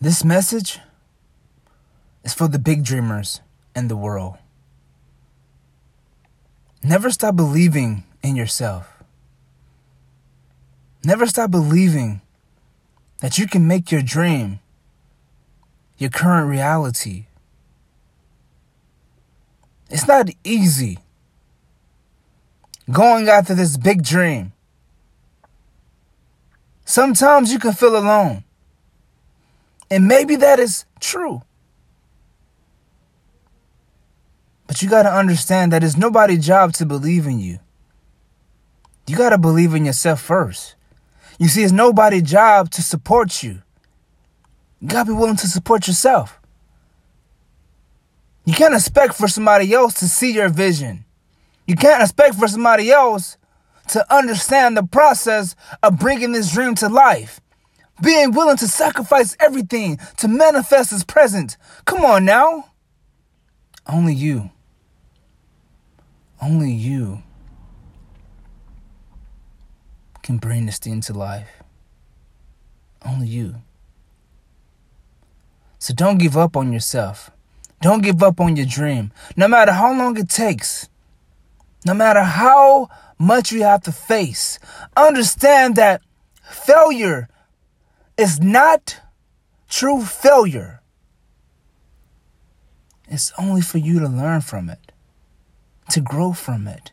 This message is for the big dreamers in the world. Never stop believing in yourself. Never stop believing that you can make your dream your current reality. It's not easy going after this big dream. Sometimes you can feel alone. And maybe that is true. But you got to understand that it's nobody's job to believe in you. You got to believe in yourself first. You see, it's nobody's job to support you. You got to be willing to support yourself. You can't expect for somebody else to see your vision. You can't expect for somebody else to understand the process of bringing this dream to life. Being willing to sacrifice everything to manifest his present. Come on now. Only you. Only you can bring this thing to life. Only you. So don't give up on yourself. Don't give up on your dream. No matter how long it takes. No matter how much you have to face. Understand that failure is not true failure. It's only for you to learn from it, to grow from it,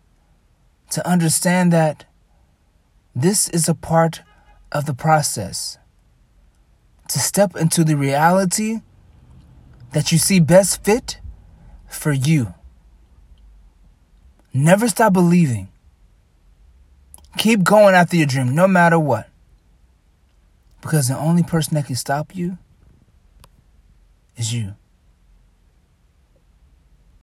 to understand that this is a part of the process, to step into the reality that you see best fit for you. Never stop believing. Keep going after your dream, no matter what. Because the only person that can stop you is you.